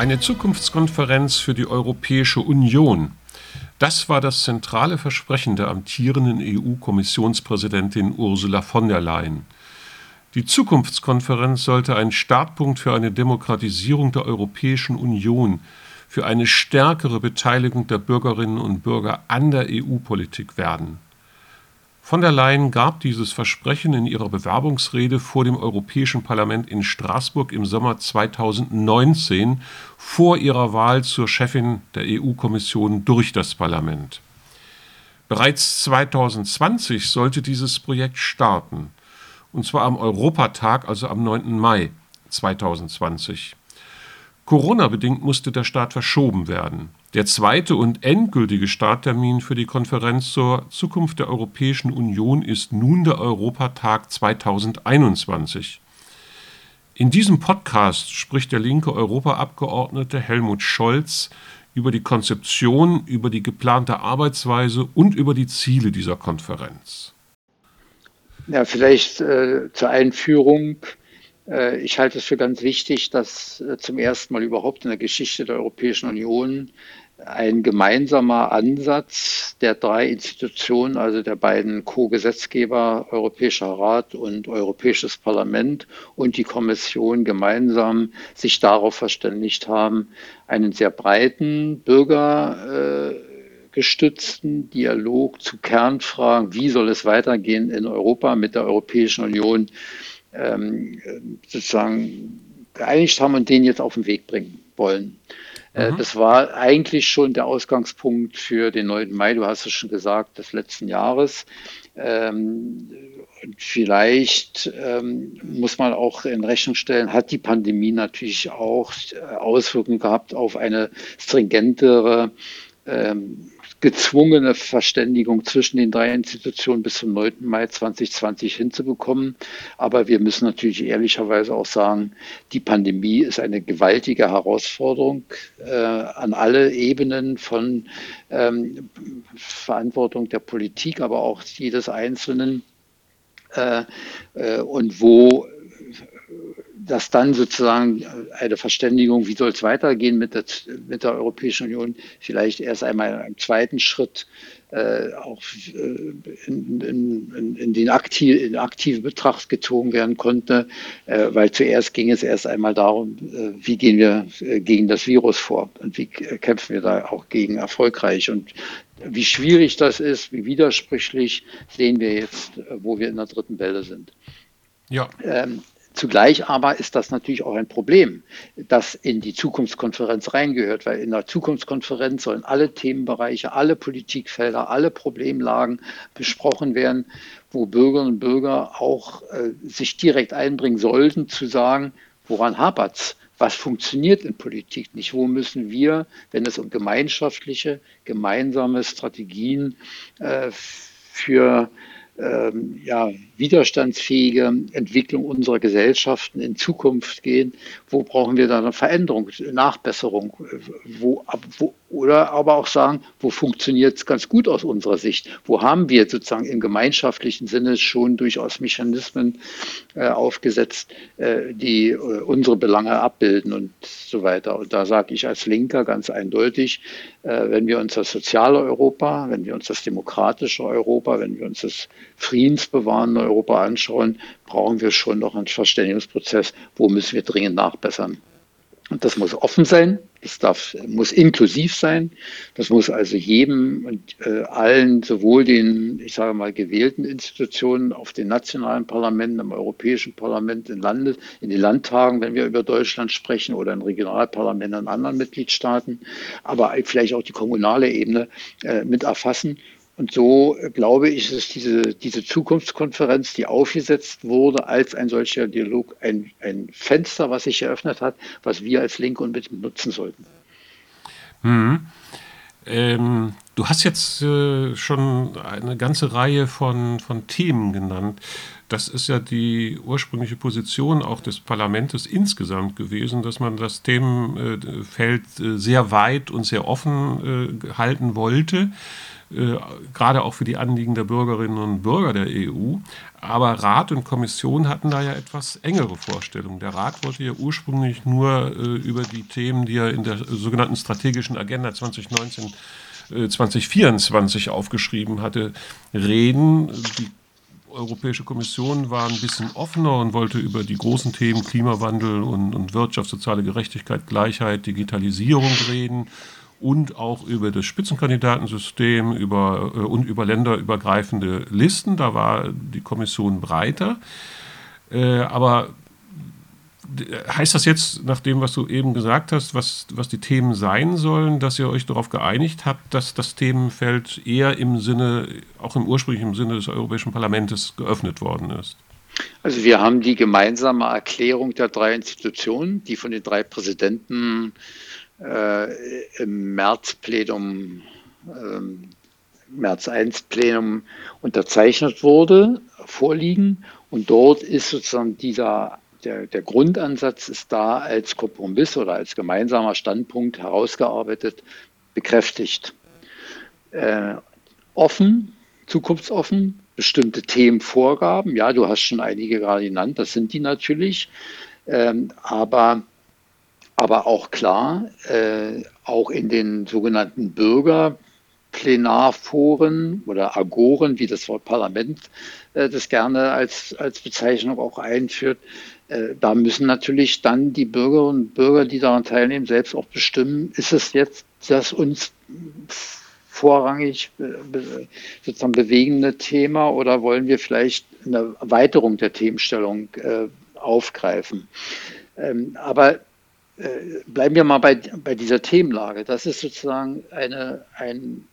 Eine Zukunftskonferenz für die Europäische Union. Das war das zentrale Versprechen der amtierenden EU-Kommissionspräsidentin Ursula von der Leyen. Die Zukunftskonferenz sollte ein Startpunkt für eine Demokratisierung der Europäischen Union, für eine stärkere Beteiligung der Bürgerinnen und Bürger an der EU-Politik werden. Von der Leyen gab dieses Versprechen in ihrer Bewerbungsrede vor dem Europäischen Parlament in Straßburg im Sommer 2019 vor ihrer Wahl zur Chefin der EU-Kommission durch das Parlament. Bereits 2020 sollte dieses Projekt starten, und zwar am Europatag, also am 9. Mai 2020. Corona-bedingt musste der Start verschoben werden. Der zweite und endgültige Starttermin für die Konferenz zur Zukunft der Europäischen Union ist nun der Europatag 2021. In diesem Podcast spricht der linke Europaabgeordnete Helmut Scholz über die Konzeption, über die geplante Arbeitsweise und über die Ziele dieser Konferenz. Ja, vielleicht zur Einführung. Ich halte es für ganz wichtig, dass zum ersten Mal überhaupt in der Geschichte der Europäischen Union ein gemeinsamer Ansatz der drei Institutionen, also der beiden Co-Gesetzgeber, Europäischer Rat und Europäisches Parlament und die Kommission gemeinsam sich darauf verständigt haben, einen sehr breiten bürgergestützten Dialog zu Kernfragen, wie soll es weitergehen in Europa mit der Europäischen Union, sozusagen geeinigt haben und den jetzt auf den Weg bringen wollen. Das war eigentlich schon der Ausgangspunkt für den 9. Mai, du hast es schon gesagt, des letzten Jahres. Vielleicht muss man auch in Rechnung stellen, hat die Pandemie natürlich auch Auswirkungen gehabt auf eine stringentere, gezwungene Verständigung zwischen den drei Institutionen bis zum 9. Mai 2020 hinzubekommen. Aber wir müssen natürlich ehrlicherweise auch sagen, die Pandemie ist eine gewaltige Herausforderung an alle Ebenen von Verantwortung der Politik, aber auch jedes Einzelnen und wo dass dann sozusagen eine Verständigung, wie soll es weitergehen mit der Europäischen Union, vielleicht erst einmal im zweiten Schritt auch in aktive Betracht gezogen werden konnte, weil zuerst ging es erst einmal darum, wie gehen wir gegen das Virus vor und wie kämpfen wir da auch gegen erfolgreich. Und wie schwierig das ist, wie widersprüchlich, sehen wir jetzt, wo wir in der dritten Welle sind. Ja. Zugleich aber ist das natürlich auch ein Problem, das in die Zukunftskonferenz reingehört, weil in der Zukunftskonferenz sollen alle Themenbereiche, alle Politikfelder, alle Problemlagen besprochen werden, wo Bürgerinnen und Bürger auch sich direkt einbringen sollten, zu sagen, woran hapert's? Was funktioniert in Politik nicht? Wo müssen wir, wenn es um gemeinsame Strategien für widerstandsfähige Entwicklung unserer Gesellschaften in Zukunft gehen, wo brauchen wir da eine Veränderung, Nachbesserung, oder aber auch sagen, wo funktioniert es ganz gut aus unserer Sicht, wo haben wir sozusagen im gemeinschaftlichen Sinne schon durchaus Mechanismen aufgesetzt, die unsere Belange abbilden und so weiter. Und da sage ich als Linker ganz eindeutig, wenn wir uns das soziale Europa, wenn wir uns das demokratische Europa, wenn wir uns das friedensbewahrende Europa anschauen, brauchen wir schon noch einen Verständigungsprozess, wo müssen wir dringend nachbessern. Und das muss offen sein, muss inklusiv sein, das muss also jedem und allen, sowohl den, ich sage mal, gewählten Institutionen auf den nationalen Parlamenten, im Europäischen Parlament, in den Landtagen, wenn wir über Deutschland sprechen, oder in Regionalparlamenten in anderen Mitgliedstaaten, aber vielleicht auch die kommunale Ebene mit erfassen. Und so, glaube ich, ist diese Zukunftskonferenz, die aufgesetzt wurde als ein solcher Dialog, ein Fenster, was sich eröffnet hat, was wir als Linke unbedingt nutzen sollten. Du hast jetzt schon eine ganze Reihe von Themen genannt. Das ist ja die ursprüngliche Position auch des Parlaments insgesamt gewesen, dass man das Themenfeld sehr weit und sehr offen halten wollte. gerade auch für die Anliegen der Bürgerinnen und Bürger der EU. Aber Rat und Kommission hatten da ja etwas engere Vorstellungen. Der Rat wollte ja ursprünglich nur über die Themen, die er in der sogenannten strategischen Agenda 2024 aufgeschrieben hatte, reden. Die Europäische Kommission war ein bisschen offener und wollte über die großen Themen Klimawandel und Wirtschaft, soziale Gerechtigkeit, Gleichheit, Digitalisierung reden und auch über das Spitzenkandidatensystem und über länderübergreifende Listen. Da war die Kommission breiter. Aber heißt das jetzt, nach dem, was du eben gesagt hast, was die Themen sein sollen, dass ihr euch darauf geeinigt habt, dass das Themenfeld eher auch im ursprünglichen Sinne des Europäischen Parlaments geöffnet worden ist? Also wir haben die gemeinsame Erklärung der drei Institutionen, die von den drei Präsidenten im März 1 Plenum unterzeichnet wurde, vorliegen. Und dort ist sozusagen der Grundansatz ist da als Kompromiss oder als gemeinsamer Standpunkt herausgearbeitet, bekräftigt. Offen, zukunftsoffen, bestimmte Themenvorgaben. Ja, du hast schon einige gerade genannt, das sind die natürlich. Aber auch klar, auch in den sogenannten Bürgerplenarforen oder Agoren, wie das Wort Parlament das gerne als Bezeichnung auch einführt, da müssen natürlich dann die Bürgerinnen und Bürger, die daran teilnehmen, selbst auch bestimmen, ist es jetzt das uns vorrangig sozusagen bewegende Thema oder wollen wir vielleicht eine Erweiterung der Themenstellung aufgreifen. Aber bleiben wir mal bei dieser Themenlage. Das ist sozusagen ein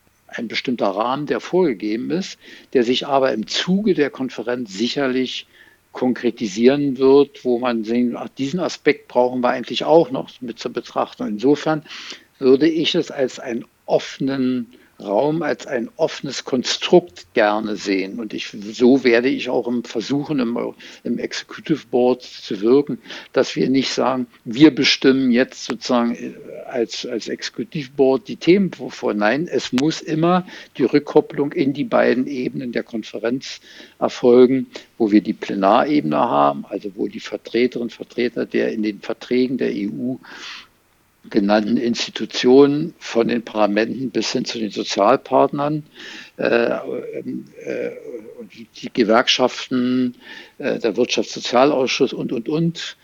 bestimmter Rahmen, der vorgegeben ist, der sich aber im Zuge der Konferenz sicherlich konkretisieren wird, wo man sehen, ach, diesen Aspekt brauchen wir eigentlich auch noch mit zu betrachten. Insofern würde ich es als einen offenen Raum, als ein offenes Konstrukt gerne sehen. Und so werde ich auch versuchen, im Executive Board zu wirken, dass wir nicht sagen, wir bestimmen jetzt sozusagen als Executive Board die Themen vor. Nein, es muss immer die Rückkopplung in die beiden Ebenen der Konferenz erfolgen, wo wir die Plenarebene haben, also wo die Vertreterinnen und Vertreter der in den Verträgen der EU genannten Institutionen, von den Parlamenten bis hin zu den Sozialpartnern, die Gewerkschaften, der Wirtschaftssozialausschuss und.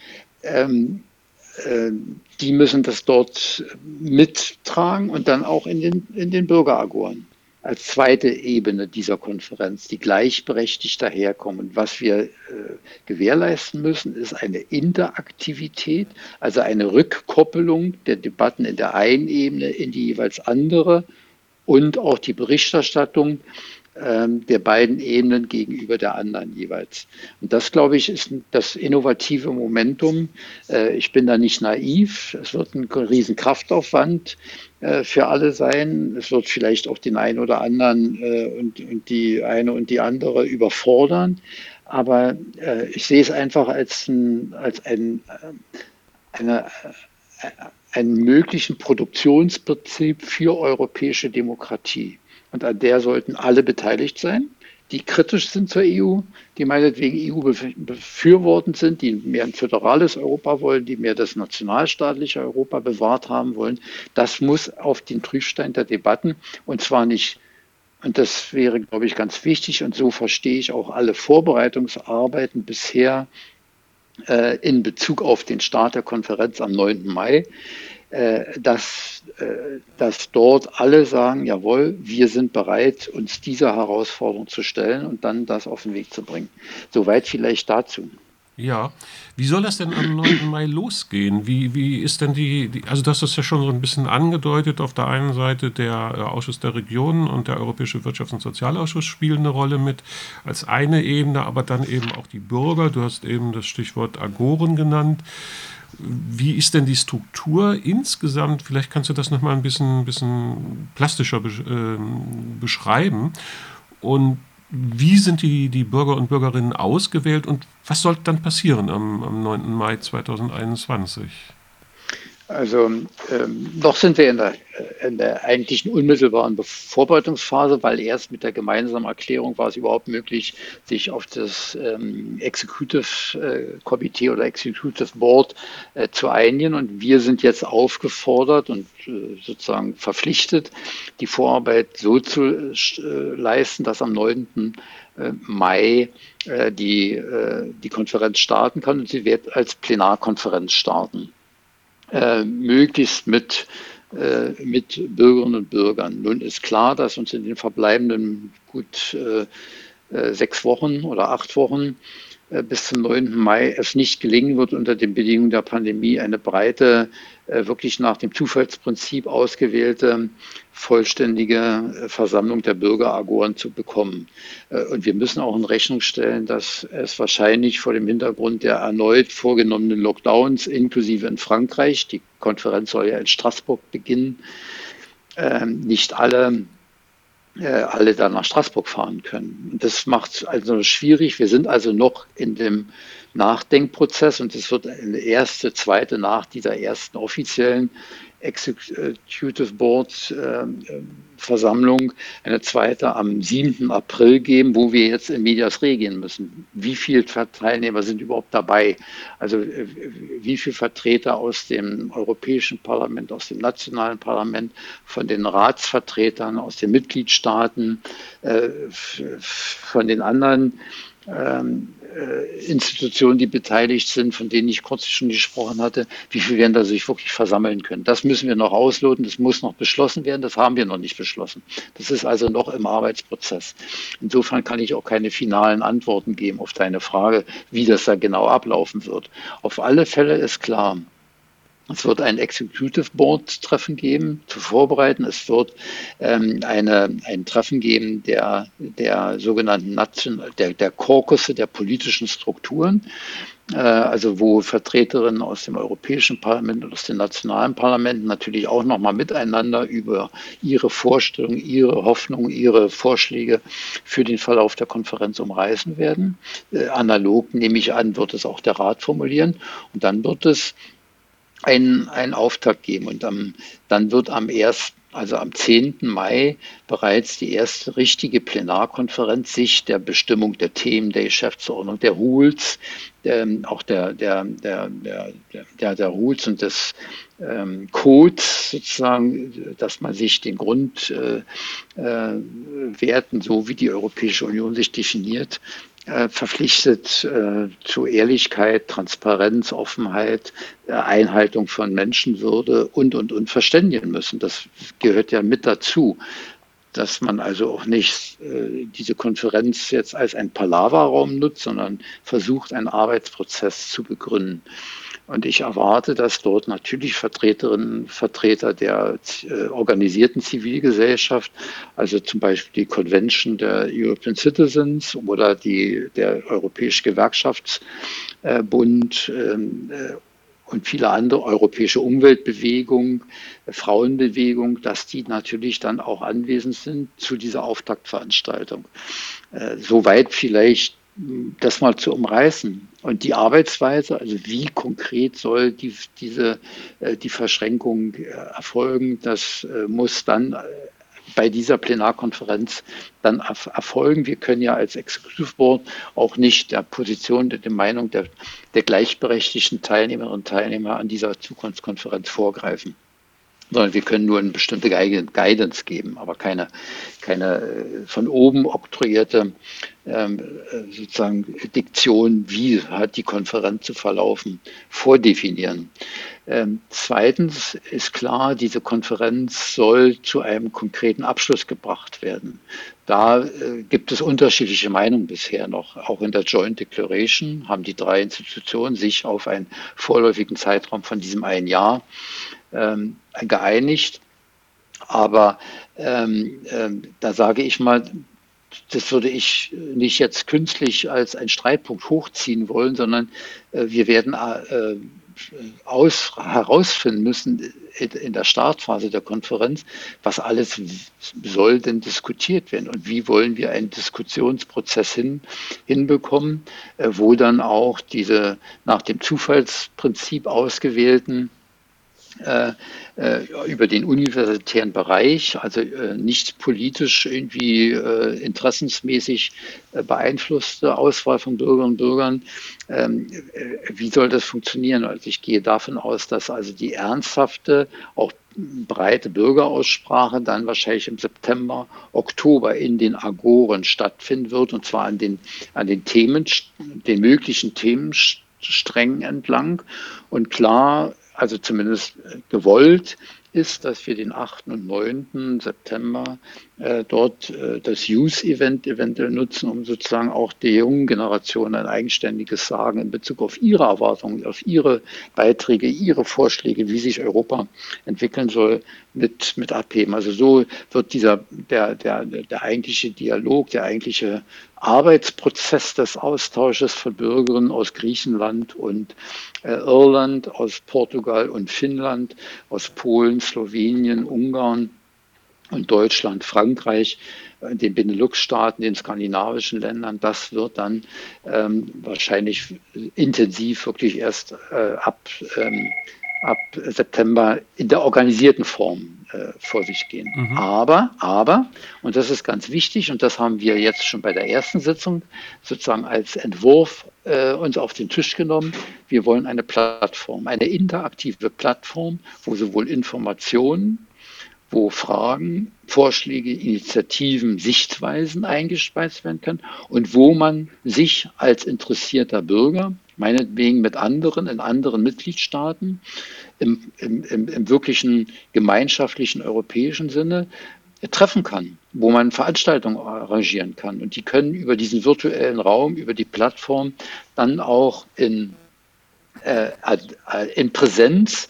Die müssen das dort mittragen und dann auch in den Bürgeragoren als zweite Ebene dieser Konferenz, die gleichberechtigt daherkommen. Was wir gewährleisten müssen, ist eine Interaktivität, also eine Rückkoppelung der Debatten in der einen Ebene in die jeweils andere und auch die Berichterstattung der beiden Ebenen gegenüber der anderen jeweils. Und das, glaube ich, ist das innovative Momentum. Ich bin da nicht naiv. Es wird ein riesen Kraftaufwand für alle sein. Es wird vielleicht auch den einen oder anderen und die eine und die andere überfordern. Aber ich sehe es einfach als einen möglichen Produktionsprinzip für europäische Demokratie. Und an der sollten alle beteiligt sein, die kritisch sind zur EU, die meinetwegen EU-befürwortend sind, die mehr ein föderales Europa wollen, die mehr das nationalstaatliche Europa bewahrt haben wollen. Das muss auf den Prüfstein der Debatten und zwar nicht, und das wäre, glaube ich, ganz wichtig und so verstehe ich auch alle Vorbereitungsarbeiten bisher in Bezug auf den Start der Konferenz am 9. Mai, dass dort alle sagen, jawohl, wir sind bereit, uns dieser Herausforderung zu stellen und dann das auf den Weg zu bringen. Soweit vielleicht dazu. Ja, wie soll das denn am 9. Mai losgehen? Wie ist denn also das ist ja schon so ein bisschen angedeutet, auf der einen Seite der Ausschuss der Regionen und der Europäische Wirtschafts- und Sozialausschuss spielen eine Rolle mit als eine Ebene, aber dann eben auch die Bürger. Du hast eben das Stichwort Agoren genannt. Wie ist denn die Struktur insgesamt? Vielleicht kannst du das nochmal ein bisschen plastischer beschreiben. Und wie sind die Bürger und Bürgerinnen ausgewählt und was sollte dann passieren am 9. Mai 2021? Also noch sind wir in der eigentlichen unmittelbaren Vorbereitungsphase, weil erst mit der gemeinsamen Erklärung war es überhaupt möglich, sich auf das Executive Committee oder Executive Board zu einigen. Und wir sind jetzt aufgefordert und sozusagen verpflichtet, die Vorarbeit so zu leisten, dass am 9. Mai die Konferenz starten kann, und sie wird als Plenarkonferenz starten. Möglichst mit Bürgerinnen und Bürgern. Nun ist klar, dass uns in den verbleibenden gut 6 Wochen oder 8 Wochen bis zum 9. Mai es nicht gelingen wird, unter den Bedingungen der Pandemie eine breite, wirklich nach dem Zufallsprinzip ausgewählte, vollständige Versammlung der Bürgeragoren zu bekommen. Und wir müssen auch in Rechnung stellen, dass es wahrscheinlich vor dem Hintergrund der erneut vorgenommenen Lockdowns, inklusive in Frankreich, die Konferenz soll ja in Straßburg beginnen, nicht alle dann nach Straßburg fahren können. Das macht es also schwierig. Wir sind also noch in dem Nachdenkprozess, und es wird eine erste, zweite nach dieser ersten offiziellen Executive Board Versammlung eine zweite am 7. April geben, wo wir jetzt in medias res gehen müssen. Wie viele Teilnehmer sind überhaupt dabei? Also wie viele Vertreter aus dem Europäischen Parlament, aus dem nationalen Parlament, von den Ratsvertretern, aus den Mitgliedstaaten, von den anderen Institutionen, die beteiligt sind, von denen ich kurz schon gesprochen hatte, wie viel werden da sich wirklich versammeln können. Das müssen wir noch ausloten, das muss noch beschlossen werden, das haben wir noch nicht beschlossen. Das ist also noch im Arbeitsprozess. Insofern kann ich auch keine finalen Antworten geben auf deine Frage, wie das da genau ablaufen wird. Auf alle Fälle ist klar, es wird ein Executive Board Treffen geben, zu vorbereiten. Es wird ein Treffen geben der sogenannten der Korkusse der politischen Strukturen, also wo Vertreterinnen aus dem Europäischen Parlament und aus den nationalen Parlamenten natürlich auch nochmal miteinander über ihre Vorstellungen, ihre Hoffnungen, ihre Vorschläge für den Verlauf der Konferenz umreißen werden. Analog, nehme ich an, wird es auch der Rat formulieren, und dann wird es einen Auftakt geben, und dann wird am 10. Mai bereits die erste richtige Plenarkonferenz sich der Bestimmung der Themen, der Geschäftsordnung, der Rules, auch der Rules und des Codes sozusagen, dass man sich den Grundwerten, so wie die Europäische Union sich definiert, verpflichtet zu Ehrlichkeit, Transparenz, Offenheit, Einhaltung von Menschenwürde und verständigen müssen. Das gehört ja mit dazu, dass man also auch nicht diese Konferenz jetzt als einen Palaverraum nutzt, sondern versucht, einen Arbeitsprozess zu begründen. Und ich erwarte, dass dort natürlich Vertreterinnen und Vertreter der organisierten Zivilgesellschaft, also zum Beispiel die Convention der European Citizens oder der Europäische Gewerkschaftsbund und viele andere, europäische Umweltbewegung, Frauenbewegung, dass die natürlich dann auch anwesend sind zu dieser Auftaktveranstaltung. Soweit vielleicht das mal zu umreißen. Und die Arbeitsweise, also wie konkret soll die Verschränkung erfolgen, das muss dann bei dieser Plenarkonferenz dann erfolgen. Wir können ja als Executive Board auch nicht der Position, der Meinung der gleichberechtigten Teilnehmerinnen und Teilnehmer an dieser Zukunftskonferenz vorgreifen, sondern wir können nur eine bestimmte Guidance geben, aber keine von oben oktroyierte sozusagen Diktion, wie hat die Konferenz zu verlaufen, vordefinieren. Zweitens ist klar, diese Konferenz soll zu einem konkreten Abschluss gebracht werden. Da gibt es unterschiedliche Meinungen bisher noch. Auch in der Joint Declaration haben die 3 Institutionen sich auf einen vorläufigen Zeitraum von diesem einen Jahr geeinigt. Aber da sage ich mal, das würde ich nicht jetzt künstlich als einen Streitpunkt hochziehen wollen, sondern wir werden herausfinden müssen in der Startphase der Konferenz, was alles soll denn diskutiert werden und wie wollen wir einen Diskussionsprozess hinbekommen, wo dann auch diese nach dem Zufallsprinzip ausgewählten über den universitären Bereich, also nicht politisch irgendwie interessensmäßig beeinflusste Auswahl von Bürgerinnen und Bürgern. Wie soll das funktionieren? Also ich gehe davon aus, dass also die ernsthafte, auch breite Bürgeraussprache dann wahrscheinlich im September, Oktober in den Agoren stattfinden wird, und zwar an den Themen, den möglichen Themensträngen entlang. Und klar, also zumindest gewollt ist, dass wir den 8. und 9. September dort das Youth-Event eventuell nutzen, um sozusagen auch der jungen Generation ein eigenständiges Sagen in Bezug auf ihre Erwartungen, auf ihre Beiträge, ihre Vorschläge, wie sich Europa entwickeln soll, mit abheben. Also so wird der eigentliche Dialog, der eigentliche Arbeitsprozess des Austausches von Bürgerinnen aus Griechenland und Irland, aus Portugal und Finnland, aus Polen, Slowenien, Ungarn und Deutschland, Frankreich, den Benelux-Staaten, den skandinavischen Ländern, das wird dann wahrscheinlich intensiv wirklich erst ab September in der organisierten Form vor sich gehen. Mhm. Aber, und das ist ganz wichtig, und das haben wir jetzt schon bei der ersten Sitzung sozusagen als Entwurf uns auf den Tisch genommen, wir wollen eine Plattform, eine interaktive Plattform, wo sowohl Informationen, wo Fragen, Vorschläge, Initiativen, Sichtweisen eingespeist werden können und wo man sich als interessierter Bürger, meinetwegen mit anderen, in anderen Mitgliedstaaten, im wirklichen gemeinschaftlichen europäischen Sinne treffen kann, wo man Veranstaltungen arrangieren kann. Und die können über diesen virtuellen Raum, über die Plattform dann auch in Präsenz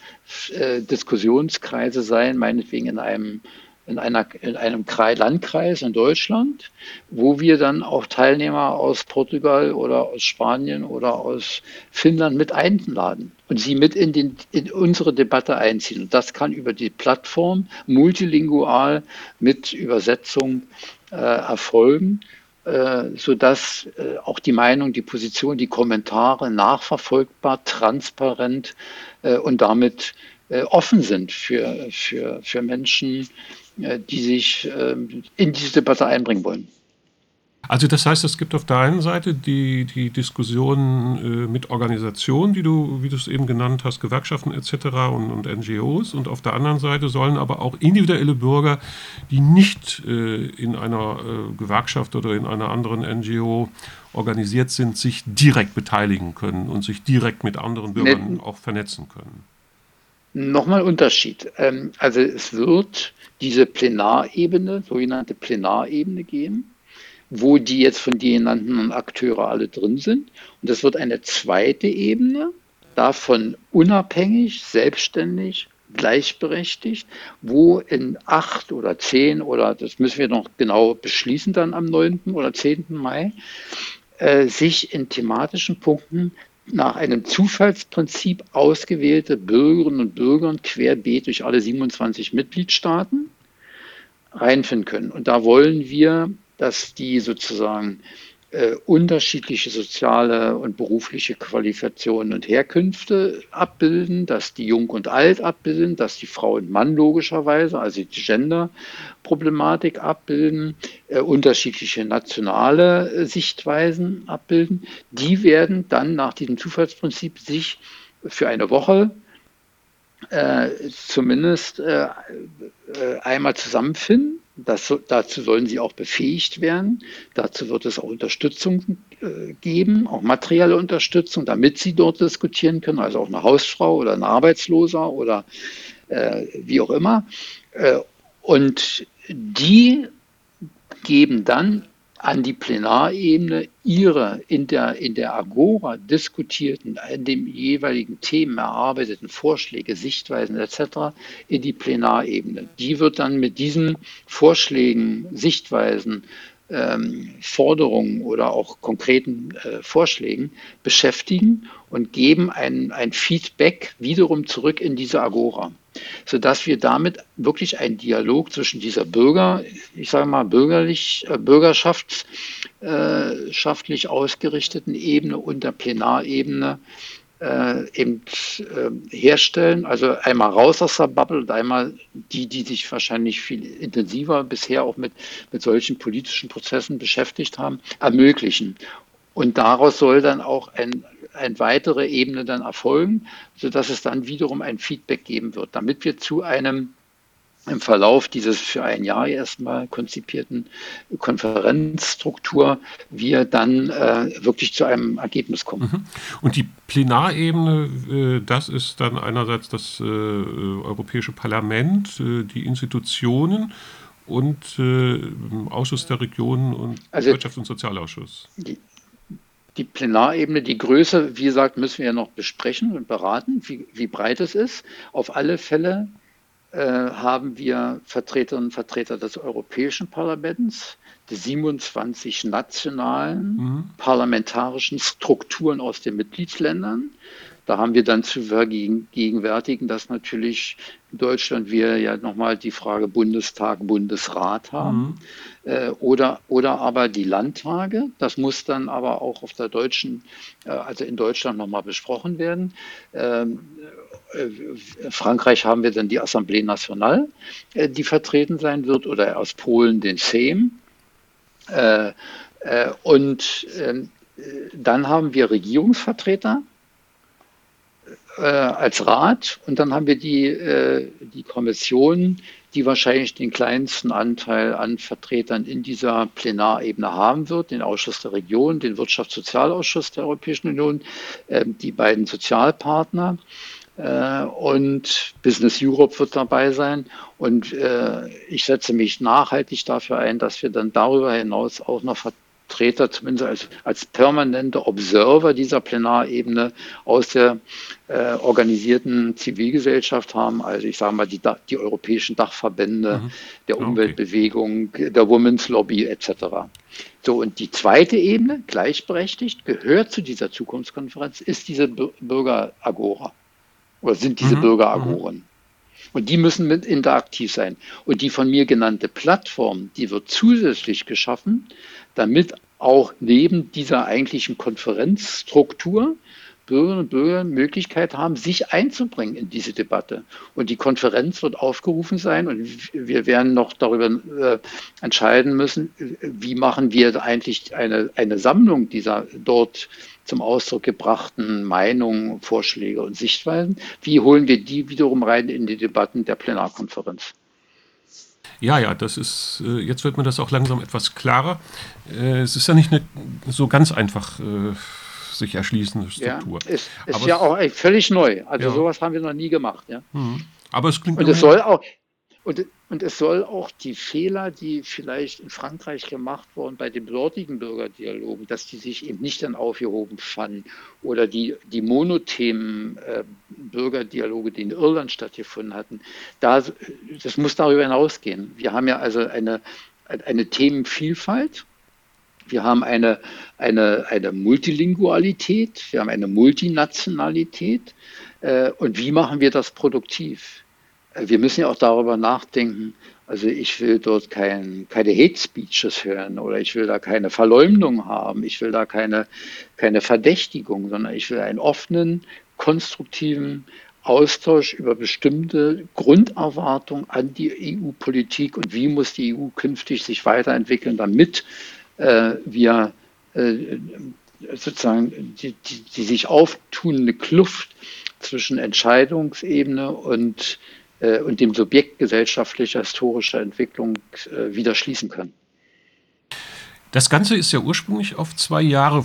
Diskussionskreise sein, meinetwegen in einem Landkreis in Deutschland, wo wir dann auch Teilnehmer aus Portugal oder aus Spanien oder aus Finnland mit einladen und sie mit in unsere Debatte einziehen. Und das kann über die Plattform multilingual mit Übersetzung erfolgen, sodass auch die Meinung, die Position, die Kommentare nachverfolgbar, transparent und damit offen sind für Menschen, die sich in diese Debatte einbringen wollen. Also das heißt, es gibt auf der einen Seite die Diskussionen mit Organisationen, wie du es eben genannt hast, Gewerkschaften etc. und NGOs, und auf der anderen Seite sollen aber auch individuelle Bürger, die nicht in einer Gewerkschaft oder in einer anderen NGO organisiert sind, sich direkt beteiligen können und sich direkt mit anderen Bürgern auch vernetzen können. Nochmal Unterschied. Also es wird diese Plenarebene, sogenannte Plenarebene geben, wo die jetzt von den genannten Akteure alle drin sind. Und es wird eine zweite Ebene, davon unabhängig, selbstständig, gleichberechtigt, wo in 8 oder 10 oder das müssen wir noch genau beschließen dann am 9. oder 10. Mai, sich in thematischen Punkten nach einem Zufallsprinzip ausgewählte Bürgerinnen und Bürger querbeet durch alle 27 Mitgliedstaaten reinfinden können. Und da wollen wir, dass die sozusagen unterschiedliche soziale und berufliche Qualifikationen und Herkünfte abbilden, dass die Jung und Alt abbilden, dass die Frau und Mann logischerweise, also die Gender-Problematik abbilden, unterschiedliche nationale Sichtweisen abbilden. Die werden dann nach diesem Zufallsprinzip sich für eine Woche zumindest einmal zusammenfinden. Dazu sollen sie auch befähigt werden. Dazu wird es auch Unterstützung geben, auch materielle Unterstützung, damit sie dort diskutieren können, also auch eine Hausfrau oder ein Arbeitsloser oder wie auch immer. Und die geben dann an die Plenarebene ihre in der Agora diskutierten, in dem jeweiligen Themen erarbeiteten Vorschläge, Sichtweisen etc. in die Plenarebene. Die wird dann mit diesen Vorschlägen, Sichtweisen, Forderungen oder auch konkreten Vorschlägen beschäftigen und geben ein Feedback wiederum zurück in diese Agora, sodass wir damit wirklich einen Dialog zwischen dieser bürgerschaftlich ausgerichteten Ebene und der Plenarebene eben herstellen. Also einmal raus aus der Bubble und einmal die, die sich wahrscheinlich viel intensiver bisher auch mit solchen politischen Prozessen beschäftigt haben, ermöglichen. Und daraus soll dann auch eine weitere Ebene dann erfolgen, sodass es dann wiederum ein Feedback geben wird, damit wir zu einem im Verlauf dieses für ein Jahr erstmal konzipierten Konferenzstruktur wir dann wirklich zu einem Ergebnis kommen. Und die Plenarebene, das ist dann einerseits das Europäische Parlament, die Institutionen und Ausschuss der Regionen und also Wirtschafts- und Sozialausschuss. Die Plenarebene, die Größe, wie gesagt, müssen wir ja noch besprechen und beraten, wie breit es ist. Auf alle Fälle haben wir Vertreterinnen und Vertreter des Europäischen Parlaments, der 27 nationalen parlamentarischen Strukturen aus den Mitgliedsländern. Da haben wir dann zu vergegenwärtigen, dass natürlich in Deutschland wir ja nochmal die Frage Bundestag, Bundesrat haben oder aber die Landtage. Das muss dann aber auch auf der deutschen, also in Deutschland nochmal besprochen werden. In Frankreich haben wir dann die Assemblée Nationale, die vertreten sein wird, oder aus Polen den Sejm. Und dann haben wir Regierungsvertreter als Rat, und dann haben wir die Kommission, die wahrscheinlich den kleinsten Anteil an Vertretern in dieser Plenarebene haben wird, den Ausschuss der Region, den Wirtschafts- und Sozialausschuss der Europäischen Union, die beiden Sozialpartner und Business Europe wird dabei sein. Und ich setze mich nachhaltig dafür ein, dass wir dann darüber hinaus auch noch Vertreter, zumindest als permanente Observer dieser Plenarebene aus der organisierten Zivilgesellschaft haben, also ich sage mal die europäischen Dachverbände der Umweltbewegung, der Women's Lobby etc. So, und die zweite Ebene, gleichberechtigt, gehört zu dieser Zukunftskonferenz, ist diese Bürgeragora oder sind diese Bürgeragoren. Und die müssen mit interaktiv sein. Und die von mir genannte Plattform, die wird zusätzlich geschaffen, damit auch neben dieser eigentlichen Konferenzstruktur Bürgerinnen und Bürger Möglichkeit haben, sich einzubringen in diese Debatte. Und die Konferenz wird aufgerufen sein, und wir werden noch darüber entscheiden müssen, wie machen wir eigentlich eine Sammlung dieser dort zum Ausdruck gebrachten Meinungen, Vorschläge und Sichtweisen. Wie holen wir die wiederum rein in die Debatten der Plenarkonferenz? Ja, das ist, jetzt wird mir das auch langsam etwas klarer. Es ist ja nicht so ganz einfach sich erschließende Struktur. Ja, ist ja auch völlig neu. Also sowas haben wir noch nie gemacht. Ja. Aber es klingt es soll auch die Fehler, die vielleicht in Frankreich gemacht wurden bei den dortigen Bürgerdialogen, dass die sich eben nicht dann aufgehoben fanden, oder die Monothemen Bürgerdialoge, die in Irland stattgefunden hatten, das muss darüber hinausgehen. Wir haben ja also eine Themenvielfalt. Wir haben eine Multilingualität, wir haben eine Multinationalität. Und wie machen wir das produktiv? Wir müssen ja auch darüber nachdenken, also ich will dort keine Hate Speeches hören, oder ich will da keine Verleumdung haben, ich will da keine Verdächtigung, sondern ich will einen offenen, konstruktiven Austausch über bestimmte Grunderwartungen an die EU-Politik und wie muss die EU künftig sich weiterentwickeln, damit wir sozusagen die sich auftunende Kluft zwischen Entscheidungsebene und dem Subjekt gesellschaftlicher, historischer Entwicklung wieder schließen können. Das Ganze ist ja ursprünglich auf 2 Jahre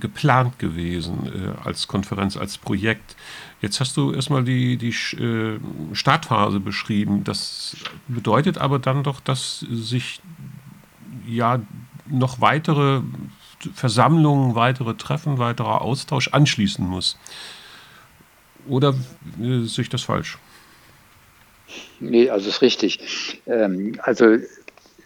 geplant gewesen als Konferenz, als Projekt. Jetzt hast du erstmal die Startphase beschrieben. Das bedeutet aber dann doch, dass sich noch weitere Versammlungen, weitere Treffen, weiterer Austausch anschließen muss. Oder sehe ich das falsch? Nee, also ist richtig. Also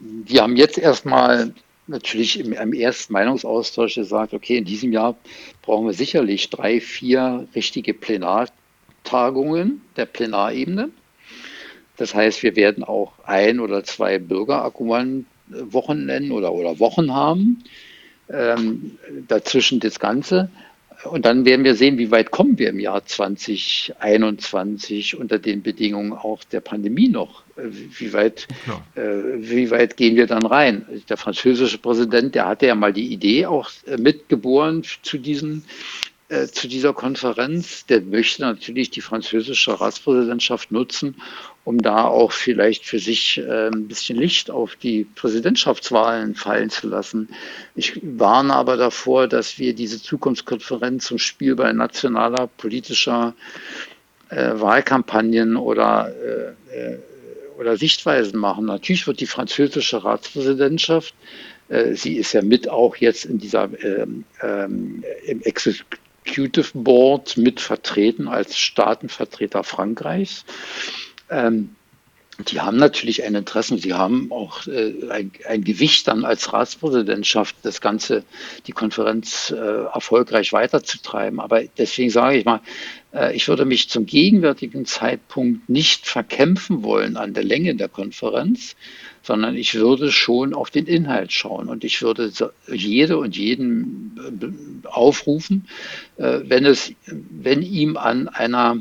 wir haben jetzt erstmal natürlich im ersten Meinungsaustausch gesagt, okay, in diesem Jahr brauchen wir sicherlich 3-4 richtige Plenartagungen der Plenarebene. Das heißt, wir werden auch 1 oder 2 Bürgeragoren Wochenenden oder Wochen haben, dazwischen das Ganze. Und dann werden wir sehen, wie weit kommen wir im Jahr 2021 unter den Bedingungen auch der Pandemie noch. Wie weit gehen wir dann rein? Der französische Präsident, der hatte ja mal die Idee auch mitgeboren zu dieser Konferenz. Der möchte natürlich die französische Ratspräsidentschaft nutzen, um da auch vielleicht für sich ein bisschen Licht auf die Präsidentschaftswahlen fallen zu lassen. Ich warne aber davor, dass wir diese Zukunftskonferenz zum Spielball nationaler politischer Wahlkampagnen oder Sichtweisen machen. Natürlich wird die französische Ratspräsidentschaft, sie ist ja mit auch jetzt in dieser im Executive Board mit vertreten als Staatenvertreter Frankreichs. Die haben natürlich ein Interesse, sie haben auch ein Gewicht dann als Ratspräsidentschaft, das Ganze, die Konferenz erfolgreich weiterzutreiben. Aber deswegen sage ich mal, ich würde mich zum gegenwärtigen Zeitpunkt nicht verkämpfen wollen an der Länge der Konferenz, sondern ich würde schon auf den Inhalt schauen. Und ich würde jede und jeden aufrufen, wenn ihm an einer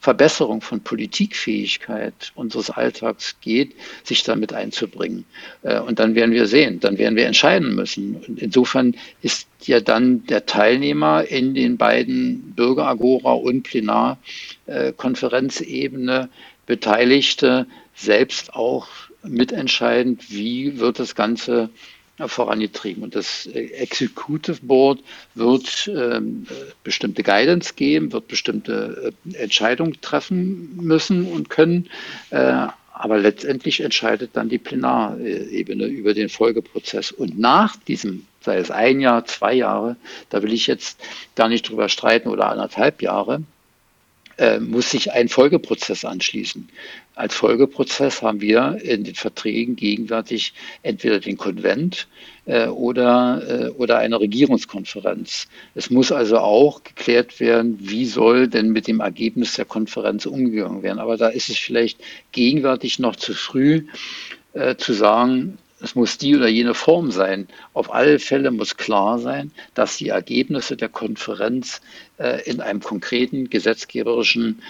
Verbesserung von Politikfähigkeit unseres Alltags geht, sich damit einzubringen. Und dann werden wir sehen, dann werden wir entscheiden müssen. Und insofern ist ja dann der Teilnehmer in den beiden Bürgeragora und Plenarkonferenzebene Beteiligte selbst auch mitentscheidend, wie wird das Ganze vorangetrieben. Und das Executive Board wird bestimmte Guidance geben, wird bestimmte Entscheidungen treffen müssen und können. Aber letztendlich entscheidet dann die Plenarebene über den Folgeprozess. Und nach diesem, sei es ein Jahr, 2 Jahre, da will ich jetzt gar nicht drüber streiten, oder 1,5 Jahre, muss sich ein Folgeprozess anschließen. Als Folgeprozess haben wir in den Verträgen gegenwärtig entweder den Konvent oder eine Regierungskonferenz. Es muss also auch geklärt werden, wie soll denn mit dem Ergebnis der Konferenz umgegangen werden. Aber da ist es vielleicht gegenwärtig noch zu früh zu sagen, es muss die oder jene Form sein. Auf alle Fälle muss klar sein, dass die Ergebnisse der Konferenz in einem konkreten gesetzgeberischen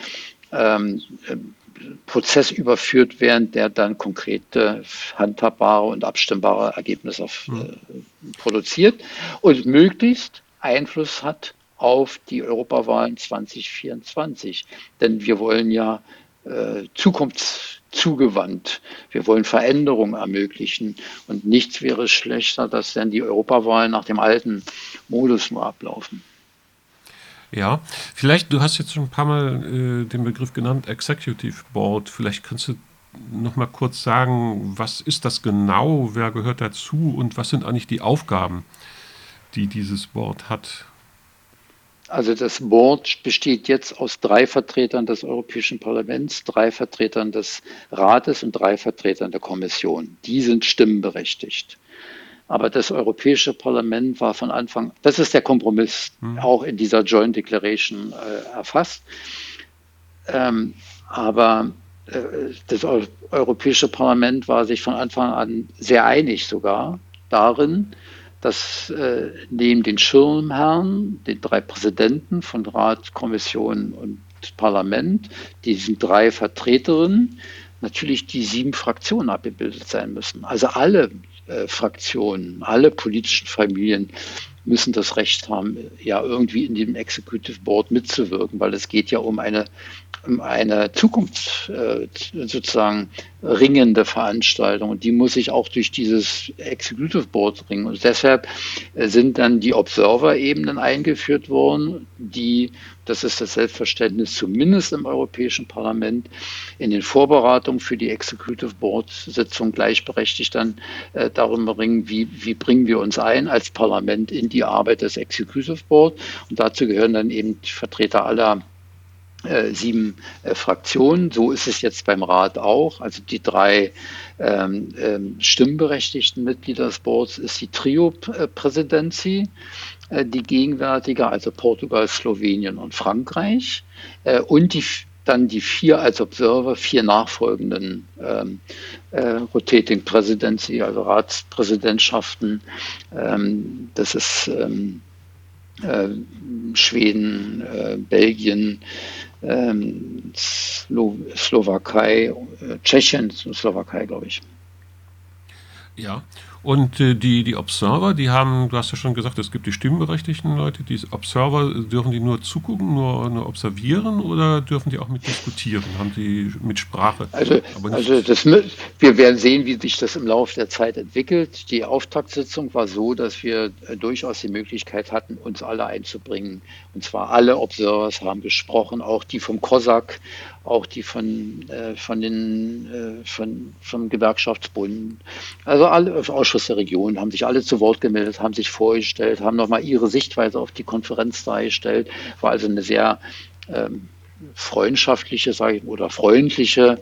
Prozess überführt werden, der dann konkrete, handhabbare und abstimmbare Ergebnisse produziert und möglichst Einfluss hat auf die Europawahlen 2024. Denn wir wollen ja zukunftszugewandt. Wir wollen Veränderungen ermöglichen. Und nichts wäre schlechter, dass dann die Europawahlen nach dem alten Modus nur ablaufen. Ja, vielleicht, du hast jetzt schon ein paar Mal den Begriff genannt, Executive Board. Vielleicht kannst du noch mal kurz sagen, was ist das genau, wer gehört dazu und was sind eigentlich die Aufgaben, die dieses Board hat? Also das Board besteht jetzt aus 3 Vertretern des Europäischen Parlaments, 3 Vertretern des Rates und 3 Vertretern der Kommission. Die sind stimmberechtigt. Aber das Europäische Parlament war von Anfang, das ist der Kompromiss, auch in dieser Joint Declaration erfasst. Das Europäische Parlament war sich von Anfang an sehr einig sogar darin, dass neben den Schirmherren, den 3 Präsidenten von Rat, Kommission und Parlament, diesen 3 Vertreterinnen, natürlich die 7 Fraktionen abgebildet sein müssen. Also alle Fraktionen, alle politischen Familien müssen das Recht haben, ja irgendwie in dem Executive Board mitzuwirken, weil es geht ja um eine Zukunft sozusagen ringende Veranstaltung und die muss sich auch durch dieses Executive Board ringen. Und deshalb sind dann die Observer-Ebenen eingeführt worden, die, das ist das Selbstverständnis zumindest im Europäischen Parlament, in den Vorbereitungen für die Executive Board-Sitzung gleichberechtigt dann darum ringen, wie bringen wir uns ein als Parlament in die Arbeit des Executive Board. Und dazu gehören dann eben Vertreter aller 7 Fraktionen. So ist es jetzt beim Rat auch. Also die 3 stimmberechtigten Mitglieder des Boards ist die Trio-Präsidenz, die gegenwärtige, also Portugal, Slowenien und Frankreich, und dann die 4 als Observer, 4 nachfolgenden Rotating Presidency, also Ratspräsidentschaften. Das ist Schweden, Belgien, Slowakei, Tschechien, Slowakei, glaube ich. Ja, und die Observer, die haben, du hast ja schon gesagt, es gibt die stimmberechtigten Leute, die Observer, dürfen die nur zugucken, nur observieren oder dürfen die auch mit diskutieren, haben die mit Sprache? Also wir werden sehen, wie sich das im Laufe der Zeit entwickelt. Die Auftaktsitzung war so, dass wir durchaus die Möglichkeit hatten, uns alle einzubringen. Und zwar alle Observers haben gesprochen, auch die vom COSAC, auch die vom Gewerkschaftsbund. Also alle im Ausschuss der Region haben sich alle zu Wort gemeldet, haben sich vorgestellt, haben nochmal ihre Sichtweise auf die Konferenz dargestellt. War also eine sehr freundschaftliche, sage ich, oder freundliche,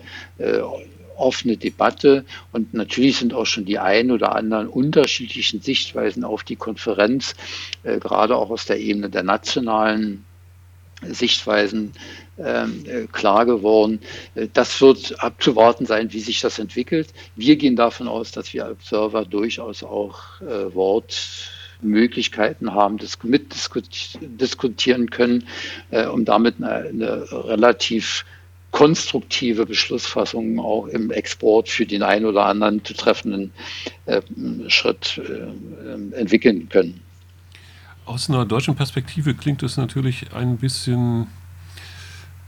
offene Debatte. Und natürlich sind auch schon die ein oder anderen unterschiedlichen Sichtweisen auf die Konferenz, gerade auch aus der Ebene der nationalen Sichtweisen klar geworden. Das wird abzuwarten sein, wie sich das entwickelt. Wir gehen davon aus, dass wir als Observer durchaus auch Wortmöglichkeiten haben, das mitdiskutieren können, um damit eine relativ konstruktive Beschlussfassung auch im Export für den einen oder anderen zu treffenden Schritt entwickeln können. Aus einer deutschen Perspektive klingt das natürlich ein bisschen,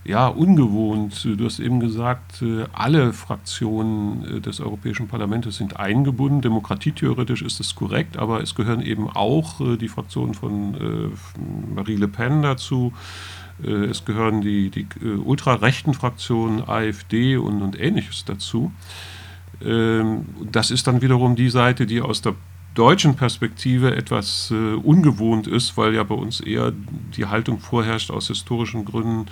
ja, ungewohnt. Du hast eben gesagt, alle Fraktionen des Europäischen Parlaments sind eingebunden. Demokratietheoretisch ist das korrekt, aber es gehören eben auch die Fraktionen von Marie Le Pen dazu. Es gehören die ultrarechten Fraktionen, AfD und Ähnliches dazu. Das ist dann wiederum die Seite, die aus der deutschen Perspektive etwas ungewohnt ist, weil ja bei uns eher die Haltung vorherrscht, aus historischen Gründen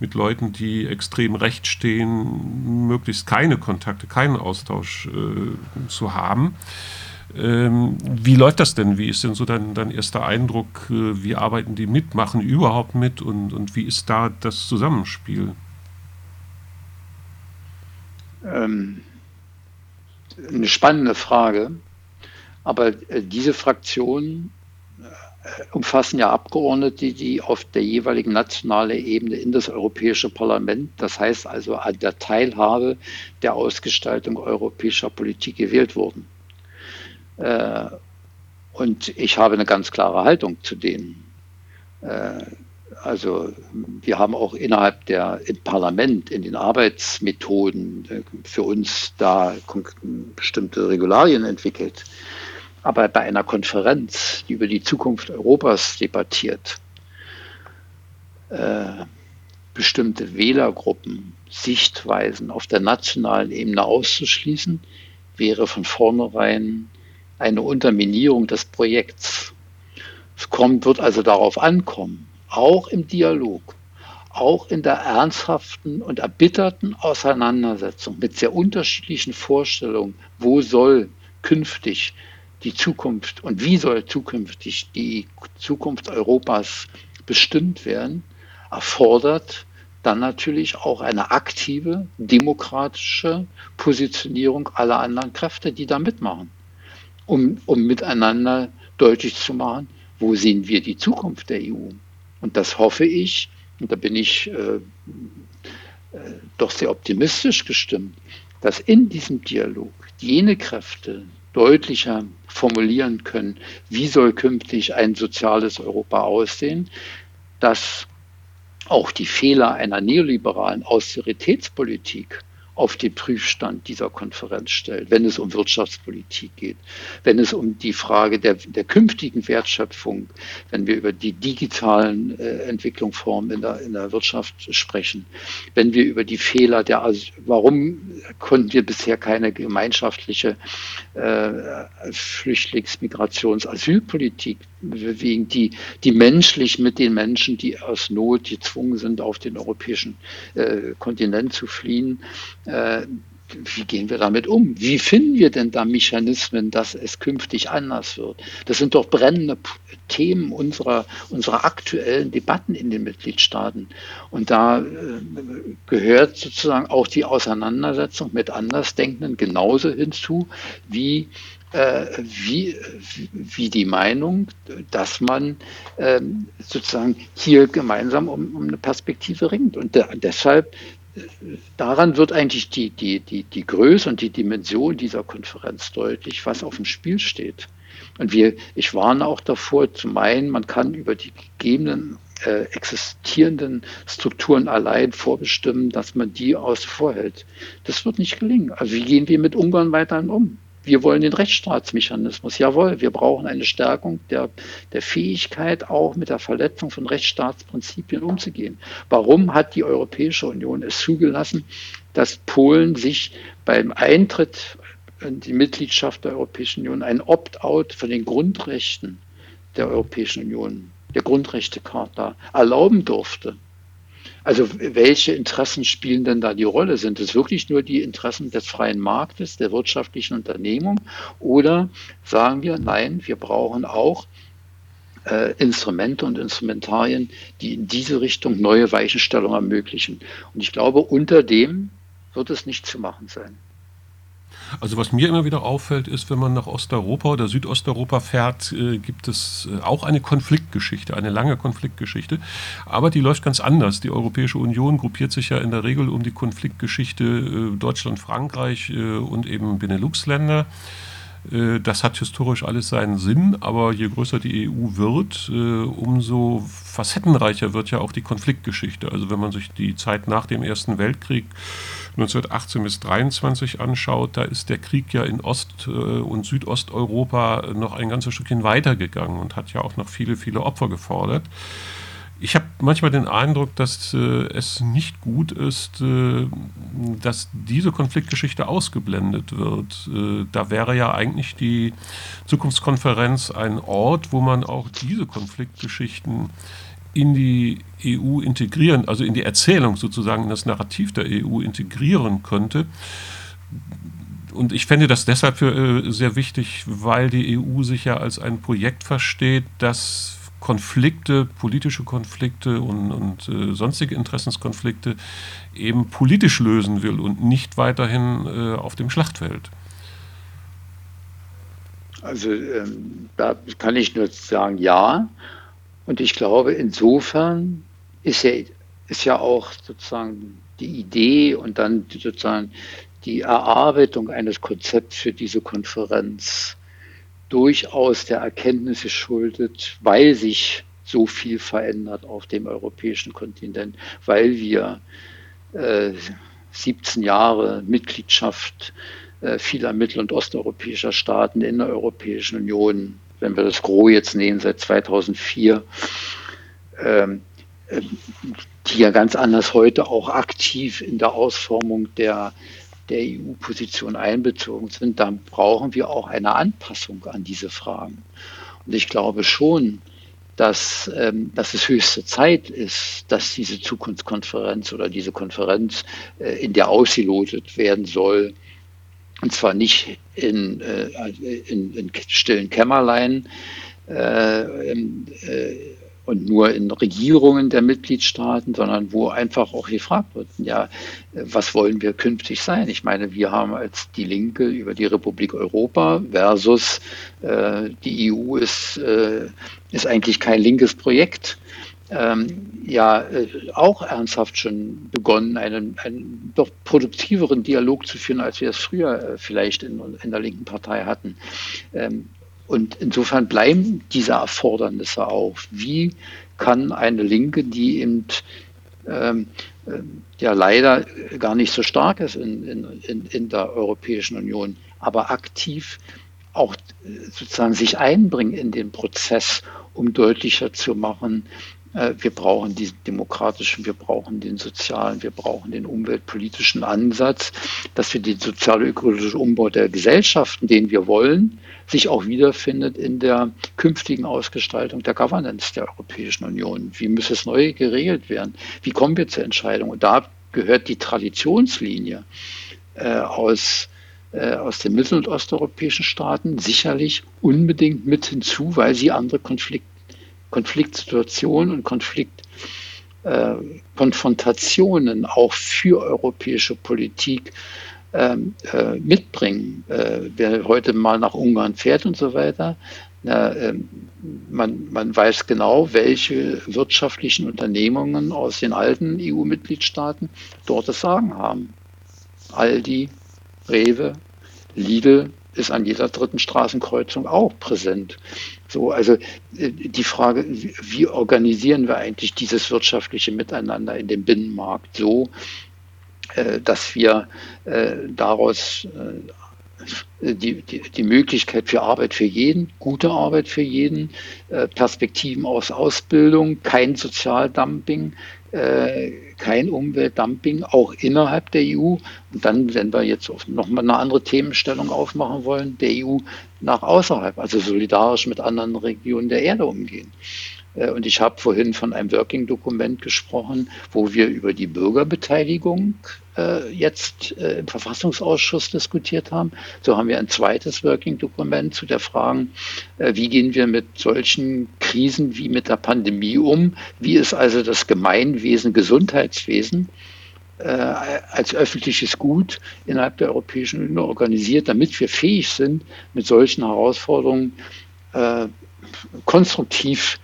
mit Leuten, die extrem rechts stehen, möglichst keine Kontakte, keinen Austausch zu haben. Wie läuft das denn? Wie ist denn so dein erster Eindruck? Wie arbeiten die mit? Machen die überhaupt mit? Und wie ist da das Zusammenspiel? Eine spannende Frage. Aber diese Fraktionen umfassen ja Abgeordnete, die auf der jeweiligen nationalen Ebene in das Europäische Parlament, das heißt also an der Teilhabe der Ausgestaltung europäischer Politik gewählt wurden. Und ich habe eine ganz klare Haltung zu denen. Also wir haben auch innerhalb im Parlament, in den Arbeitsmethoden für uns da bestimmte Regularien entwickelt. Aber bei einer Konferenz, die über die Zukunft Europas debattiert, bestimmte Wählergruppen, Sichtweisen auf der nationalen Ebene auszuschließen, wäre von vornherein eine Unterminierung des Projekts. Wird also darauf ankommen, auch im Dialog, auch in der ernsthaften und erbitterten Auseinandersetzung mit sehr unterschiedlichen Vorstellungen, wo soll künftig die Zukunft und wie soll zukünftig die Zukunft Europas bestimmt werden, erfordert dann natürlich auch eine aktive, demokratische Positionierung aller anderen Kräfte, die da mitmachen, um miteinander deutlich zu machen, wo sehen wir die Zukunft der EU. Und das hoffe ich, und da bin ich doch sehr optimistisch gestimmt, dass in diesem Dialog jene Kräfte deutlicher formulieren können, wie soll künftig ein soziales Europa aussehen, dass auch die Fehler einer neoliberalen Austeritätspolitik auf den Prüfstand dieser Konferenz stellt, wenn es um Wirtschaftspolitik geht, wenn es um die Frage der künftigen Wertschöpfung, wenn wir über die digitalen Entwicklungsformen in der Wirtschaft sprechen, wenn wir über die Fehler warum konnten wir bisher keine gemeinschaftliche Flüchtlings-Migrations-Asylpolitik bewegen, die menschlich mit den Menschen, die aus Not gezwungen sind, auf den europäischen Kontinent zu fliehen, wie gehen wir damit um? Wie finden wir denn da Mechanismen, dass es künftig anders wird? Das sind doch brennende Themen unserer aktuellen Debatten in den Mitgliedstaaten. Und da gehört sozusagen auch die Auseinandersetzung mit Andersdenkenden genauso hinzu, wie die Meinung, dass man sozusagen hier gemeinsam um eine Perspektive ringt. Und deshalb daran wird eigentlich die Größe und die Dimension dieser Konferenz deutlich, was auf dem Spiel steht. Und ich warne auch davor zu meinen, man kann über die gegebenen existierenden Strukturen allein vorbestimmen, dass man die außen vor hält. Das wird nicht gelingen. Also wie gehen wir mit Ungarn weiterhin um? Wir wollen den Rechtsstaatsmechanismus. Jawohl, wir brauchen eine Stärkung der Fähigkeit, auch mit der Verletzung von Rechtsstaatsprinzipien umzugehen. Warum hat die Europäische Union es zugelassen, dass Polen sich beim Eintritt in die Mitgliedschaft der Europäischen Union ein Opt-out von den Grundrechten der Europäischen Union, der Grundrechtecharta, erlauben durfte? Also welche Interessen spielen denn da die Rolle? Sind es wirklich nur die Interessen des freien Marktes, der wirtschaftlichen Unternehmung? Oder sagen wir, nein, wir brauchen auch Instrumente und Instrumentarien, die in diese Richtung neue Weichenstellungen ermöglichen. Und ich glaube, unter dem wird es nicht zu machen sein. Also was mir immer wieder auffällt, ist, wenn man nach Osteuropa oder Südosteuropa fährt, gibt es auch eine Konfliktgeschichte, eine lange Konfliktgeschichte. Aber die läuft ganz anders. Die Europäische Union gruppiert sich ja in der Regel um die Konfliktgeschichte Deutschland, Frankreich und eben Benelux-Länder. Das hat historisch alles seinen Sinn, aber je größer die EU wird, umso facettenreicher wird ja auch die Konfliktgeschichte. Also wenn man sich die Zeit nach dem Ersten Weltkrieg 1918 bis 1923 anschaut, da ist der Krieg ja in Ost- und Südosteuropa noch ein ganzes Stückchen weitergegangen und hat ja auch noch viele, viele Opfer gefordert. Ich habe manchmal den Eindruck, dass es nicht gut ist, dass diese Konfliktgeschichte ausgeblendet wird. Da wäre ja eigentlich die Zukunftskonferenz ein Ort, wo man auch diese Konfliktgeschichten in die EU integrieren, also in die Erzählung sozusagen, in das Narrativ der EU integrieren könnte. Und ich fände das deshalb für sehr wichtig, weil die EU sich ja als ein Projekt versteht, das Konflikte, politische Konflikte und sonstige Interessenskonflikte eben politisch lösen will und nicht weiterhin auf dem Schlachtfeld. Also da kann ich nur sagen, ja. Und ich glaube, insofern ist ja auch sozusagen die Idee und dann sozusagen die Erarbeitung eines Konzepts für diese Konferenz durchaus der Erkenntnis geschuldet, weil sich so viel verändert auf dem europäischen Kontinent, weil wir 17 Jahre Mitgliedschaft vieler mittel- und osteuropäischer Staaten in der Europäischen Union, wenn wir das Gros jetzt nehmen, seit 2004, die ja ganz anders heute auch aktiv in der Ausformung der EU-Position einbezogen sind, dann brauchen wir auch eine Anpassung an diese Fragen. Und ich glaube schon, dass es höchste Zeit ist, dass diese Zukunftskonferenz oder diese Konferenz in der ausgelotet werden soll. Und zwar nicht in stillen Kämmerlein und nur in Regierungen der Mitgliedstaaten, sondern wo einfach auch gefragt wird, ja, was wollen wir künftig sein? Ich meine, wir haben als Die Linke über die Republik Europa versus die EU ist eigentlich kein linkes Projekt. Auch ernsthaft schon begonnen, einen doch produktiveren Dialog zu führen, als wir es früher vielleicht in der linken Partei hatten. Und insofern bleiben diese Erfordernisse auf. Wie kann eine Linke, die eben ja leider gar nicht so stark ist in der Europäischen Union, aber aktiv auch sozusagen sich einbringen in den Prozess, um deutlicher zu machen, wir brauchen diesen demokratischen, wir brauchen den sozialen, wir brauchen den umweltpolitischen Ansatz, dass wir den sozial-ökologischen Umbau der Gesellschaften, den wir wollen, sich auch wiederfindet in der künftigen Ausgestaltung der Governance der Europäischen Union. Wie muss es neu geregelt werden? Wie kommen wir zur Entscheidung? Und da gehört die Traditionslinie aus den mittel- und osteuropäischen Staaten sicherlich unbedingt mit hinzu, weil sie andere Konfliktsituationen und Konfrontationen auch für europäische Politik mitbringen. Wer heute mal nach Ungarn fährt und so weiter, man weiß genau, welche wirtschaftlichen Unternehmungen aus den alten EU-Mitgliedstaaten dort das Sagen haben. Aldi, Rewe, Lidl ist an jeder dritten Straßenkreuzung auch präsent. So, also die Frage, wie organisieren wir eigentlich dieses wirtschaftliche Miteinander in dem Binnenmarkt so, dass wir daraus die Möglichkeit für Arbeit für jeden, gute Arbeit für jeden, Perspektiven aus Ausbildung, kein Sozialdumping, kein Umweltdumping, auch innerhalb der EU. Und dann, wenn wir jetzt nochmal eine andere Themenstellung aufmachen wollen, der EU nach außerhalb, also solidarisch mit anderen Regionen der Erde umgehen. Und ich habe vorhin von einem Working-Dokument gesprochen, wo wir über die Bürgerbeteiligung jetzt im Verfassungsausschuss diskutiert haben. So haben wir ein zweites Working-Dokument zu der Frage, wie gehen wir mit solchen Krisen wie mit der Pandemie um? Wie ist also das Gemeinwesen, Gesundheitswesen als öffentliches Gut innerhalb der Europäischen Union organisiert, damit wir fähig sind, mit solchen Herausforderungen konstruktiv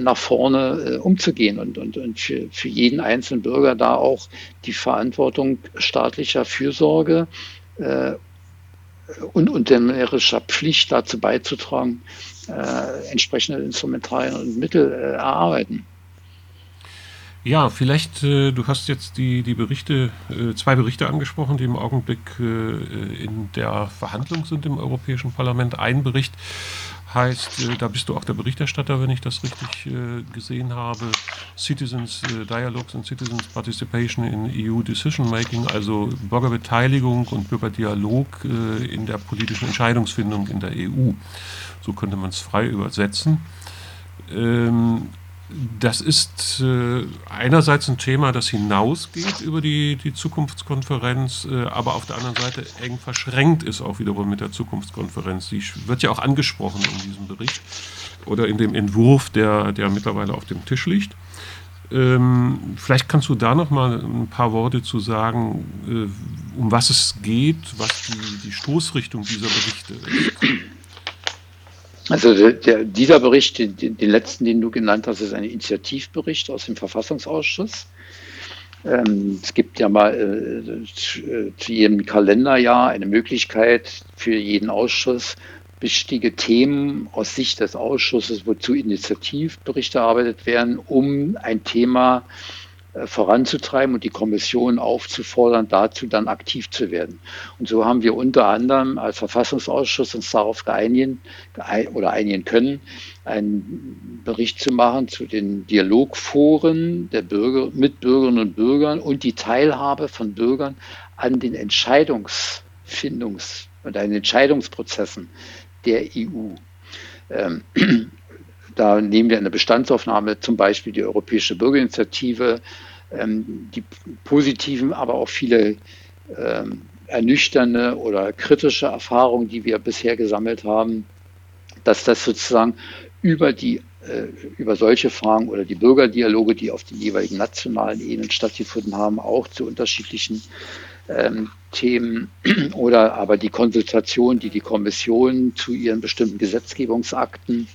nach vorne umzugehen und für jeden einzelnen Bürger da auch die Verantwortung staatlicher Fürsorge und unternehmerischer Pflicht dazu beizutragen, entsprechende Instrumentarien und Mittel erarbeiten. Ja, vielleicht, du hast jetzt die Berichte, zwei Berichte angesprochen, die im Augenblick in der Verhandlung sind im Europäischen Parlament. Ein Bericht heißt, da bist du auch der Berichterstatter, wenn ich das richtig gesehen habe, Citizens Dialogues and Citizens Participation in EU Decision Making, also Bürgerbeteiligung und Bürgerdialog in der politischen Entscheidungsfindung in der EU. So könnte man es frei übersetzen. Das ist einerseits ein Thema, das hinausgeht über die Zukunftskonferenz, aber auf der anderen Seite eng verschränkt ist auch wiederum mit der Zukunftskonferenz. Die wird ja auch angesprochen in diesem Bericht oder in dem Entwurf, der mittlerweile auf dem Tisch liegt. Vielleicht kannst du da noch mal ein paar Worte zu sagen, um was es geht, was die Stoßrichtung dieser Berichte ist. Also dieser Bericht, den letzten, den du genannt hast, ist ein Initiativbericht aus dem Verfassungsausschuss. Es gibt ja mal zu jedem Kalenderjahr eine Möglichkeit für jeden Ausschuss, wichtige Themen aus Sicht des Ausschusses, wozu Initiativberichte erarbeitet werden, um ein Thema voranzutreiben und die Kommission aufzufordern, dazu dann aktiv zu werden. Und so haben wir unter anderem als Verfassungsausschuss uns darauf einigen können, einen Bericht zu machen zu den Dialogforen der Bürger, mit Bürgerinnen und Bürgern und die Teilhabe von Bürgern an den Entscheidungsprozessen der EU. Da nehmen wir eine Bestandsaufnahme, zum Beispiel die Europäische Bürgerinitiative, die positiven, aber auch viele ernüchternde oder kritische Erfahrungen, die wir bisher gesammelt haben, dass das sozusagen über solche Fragen oder die Bürgerdialoge, die auf den jeweiligen nationalen Ebenen stattgefunden haben, auch zu unterschiedlichen Themen oder aber die Konsultation, die Kommission zu ihren bestimmten Gesetzgebungsakten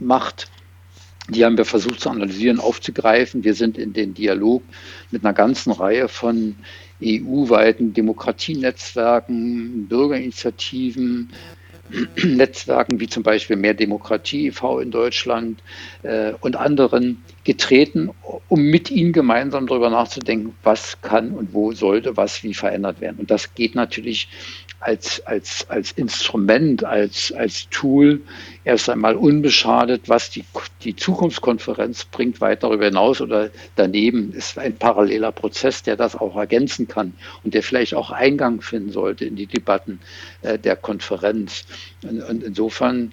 macht. Die haben wir versucht zu analysieren, aufzugreifen. Wir sind in den Dialog mit einer ganzen Reihe von EU-weiten Demokratienetzwerken, Bürgerinitiativen, Netzwerken wie zum Beispiel Mehr Demokratie e.V. in Deutschland und anderen getreten, um mit ihnen gemeinsam darüber nachzudenken, was kann und wo sollte was wie verändert werden. Und das geht natürlich als Instrument, als Tool erst einmal unbeschadet, was die Zukunftskonferenz bringt, weit darüber hinaus oder daneben ist ein paralleler Prozess, der das auch ergänzen kann und der vielleicht auch Eingang finden sollte in die Debatten der Konferenz. Und insofern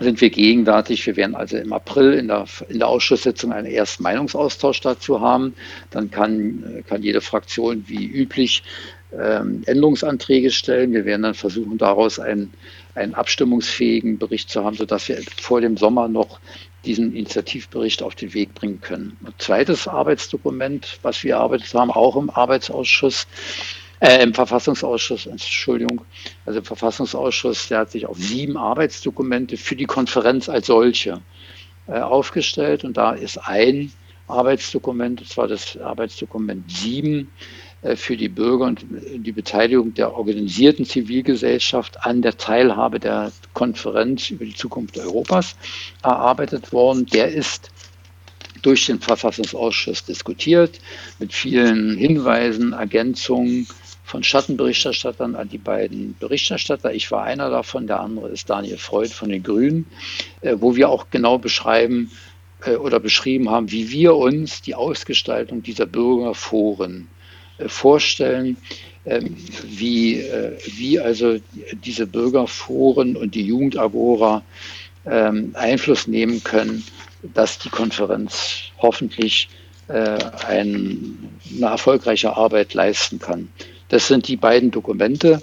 sind wir gegenwärtig. Wir werden also im April in der Ausschusssitzung einen ersten Meinungsaustausch dazu haben. Dann kann jede Fraktion wie üblich Änderungsanträge stellen. Wir werden dann versuchen, daraus einen abstimmungsfähigen Bericht zu haben, sodass wir vor dem Sommer noch diesen Initiativbericht auf den Weg bringen können. Ein zweites Arbeitsdokument, was wir erarbeitet haben, auch im Arbeitsausschuss, im Verfassungsausschuss, also im Verfassungsausschuss, der hat sich auf 7 Arbeitsdokumente für die Konferenz als solche aufgestellt. Und da ist ein Arbeitsdokument, und zwar das Arbeitsdokument 7, für die Bürger und die Beteiligung der organisierten Zivilgesellschaft an der Teilhabe der Konferenz über die Zukunft Europas erarbeitet worden. Der ist durch den Verfassungsausschuss diskutiert, mit vielen Hinweisen, Ergänzungen von Schattenberichterstattern an die beiden Berichterstatter. Ich war einer davon, der andere ist Daniel Freud von den Grünen, wo wir auch genau beschrieben haben, wie wir uns die Ausgestaltung dieser Bürgerforen vorstellen, wie also diese Bürgerforen und die Jugendagora Einfluss nehmen können, dass die Konferenz hoffentlich eine erfolgreiche Arbeit leisten kann. Das sind die beiden Dokumente.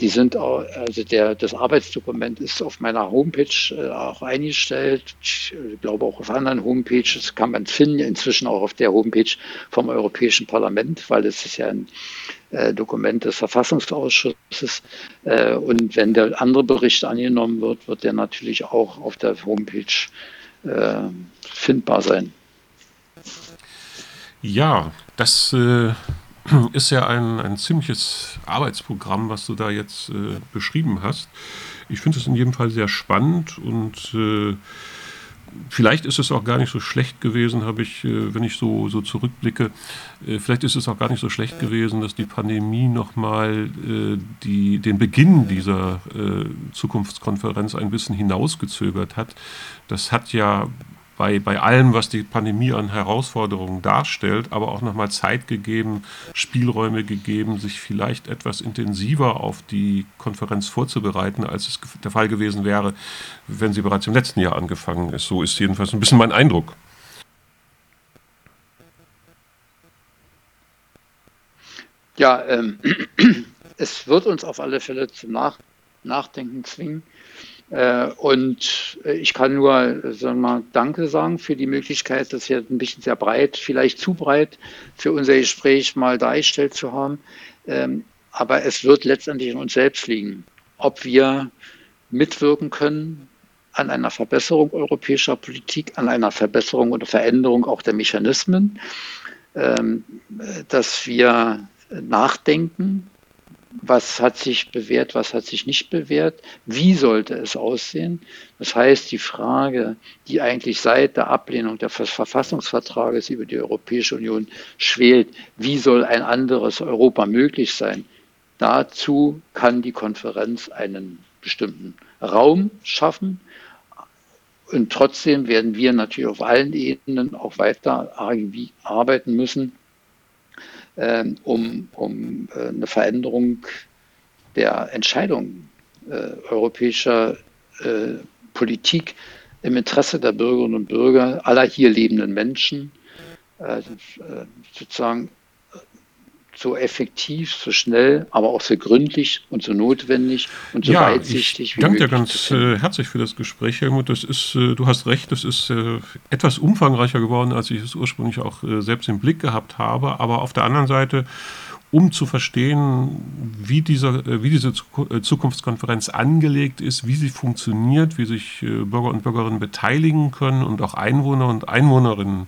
Die sind auch, also das Arbeitsdokument ist auf meiner Homepage auch eingestellt. Ich glaube auch auf anderen Homepages kann man es finden, inzwischen auch auf der Homepage vom Europäischen Parlament, weil es ist ja ein Dokument des Verfassungsausschusses. Und wenn der andere Bericht angenommen wird, wird der natürlich auch auf der Homepage findbar sein. Ja, das ist ja ein ziemliches Arbeitsprogramm, was du da jetzt beschrieben hast. Ich finde es in jedem Fall sehr spannend und vielleicht ist es auch gar nicht so schlecht gewesen, habe ich, wenn ich so zurückblicke, vielleicht ist es auch gar nicht so schlecht gewesen, dass die Pandemie nochmal den Beginn dieser Zukunftskonferenz ein bisschen hinausgezögert hat. Das hat ja bei allem, was die Pandemie an Herausforderungen darstellt, aber auch nochmal Zeit gegeben, Spielräume gegeben, sich vielleicht etwas intensiver auf die Konferenz vorzubereiten, als es der Fall gewesen wäre, wenn sie bereits im letzten Jahr angefangen ist. So ist jedenfalls ein bisschen mein Eindruck. Ja, es wird uns auf alle Fälle zum Nachdenken zwingen. Und ich kann nur Danke sagen für die Möglichkeit, das hier ein bisschen sehr breit, vielleicht zu breit für unser Gespräch mal dargestellt zu haben. Aber es wird letztendlich in uns selbst liegen, ob wir mitwirken können an einer Verbesserung europäischer Politik, an einer Verbesserung oder Veränderung auch der Mechanismen, dass wir nachdenken. Was hat sich bewährt, was hat sich nicht bewährt? Wie sollte es aussehen? Das heißt, die Frage, die eigentlich seit der Ablehnung des Verfassungsvertrages über die Europäische Union schwelt, wie soll ein anderes Europa möglich sein? Dazu kann die Konferenz einen bestimmten Raum schaffen. Und trotzdem werden wir natürlich auf allen Ebenen auch weiter arbeiten müssen, um eine Veränderung der Entscheidungen europäischer Politik im Interesse der Bürgerinnen und Bürger, aller hier lebenden Menschen, sozusagen so effektiv, so schnell, aber auch so gründlich und so notwendig und so weitsichtig wie möglich. Ich danke dir ganz herzlich für das Gespräch, Helmut. Das ist, du hast recht, das ist etwas umfangreicher geworden, als ich es ursprünglich auch selbst im Blick gehabt habe. Aber auf der anderen Seite, um zu verstehen, wie diese Zukunftskonferenz angelegt ist, wie sie funktioniert, wie sich Bürger und Bürgerinnen beteiligen können und auch Einwohner und Einwohnerinnen.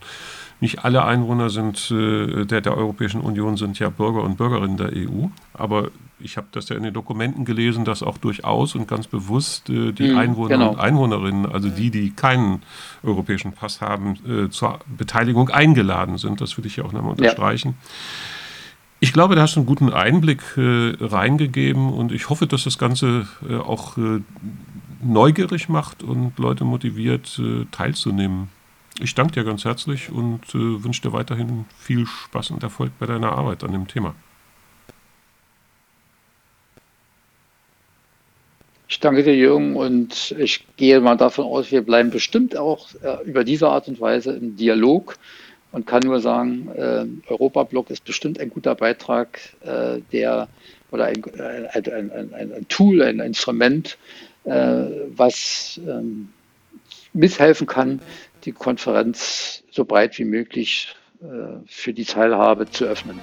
Nicht alle Einwohner sind der Europäischen Union sind ja Bürger und Bürgerinnen der EU, aber ich habe das ja in den Dokumenten gelesen, dass auch durchaus und ganz bewusst die Einwohner und Einwohnerinnen, also die keinen europäischen Pass haben, zur Beteiligung eingeladen sind. Das will ich hier auch nochmal unterstreichen. Ja. Ich glaube, da hast du einen guten Einblick reingegeben und ich hoffe, dass das Ganze auch neugierig macht und Leute motiviert, teilzunehmen. Ich danke dir ganz herzlich und wünsche dir weiterhin viel Spaß und Erfolg bei deiner Arbeit an dem Thema. Ich danke dir, Jürgen, und ich gehe mal davon aus, wir bleiben bestimmt auch über diese Art und Weise im Dialog und kann nur sagen, Europablock ist bestimmt ein guter Beitrag, ein Tool, ein Instrument, was mithelfen kann, die Konferenz so breit wie möglich für die Teilhabe zu öffnen.